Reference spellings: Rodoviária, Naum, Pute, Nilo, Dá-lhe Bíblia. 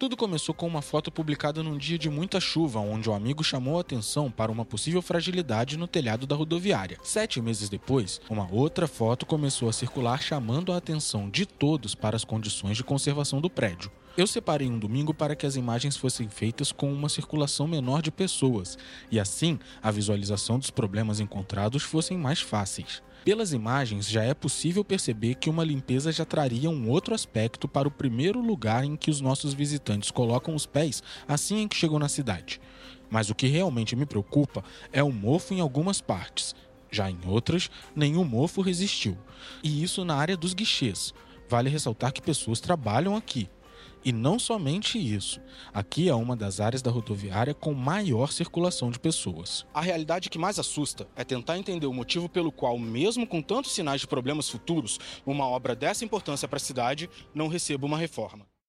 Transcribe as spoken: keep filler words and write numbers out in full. Tudo começou com uma foto publicada num dia de muita chuva, onde um amigo chamou a atenção para uma possível fragilidade no telhado da rodoviária. Sete meses depois, uma outra foto começou a circular, chamando a atenção de todos para as condições de conservação do prédio. Eu separei um domingo para que as imagens fossem feitas com uma circulação menor de pessoas e, assim, a visualização dos problemas encontrados fossem mais fáceis. Pelas imagens, já é possível perceber que uma limpeza já traria um outro aspecto para o primeiro lugar em que os nossos visitantes colocam os pés assim que chegam na cidade. Mas o que realmente me preocupa é o mofo em algumas partes. Já em outras, nenhum mofo resistiu. E isso na área dos guichês. Vale ressaltar que pessoas trabalham aqui. E não somente isso. Aqui é uma das áreas da rodoviária com maior circulação de pessoas. A realidade que mais assusta é tentar entender o motivo pelo qual, mesmo com tantos sinais de problemas futuros, uma obra dessa importância para a cidade não receba uma reforma.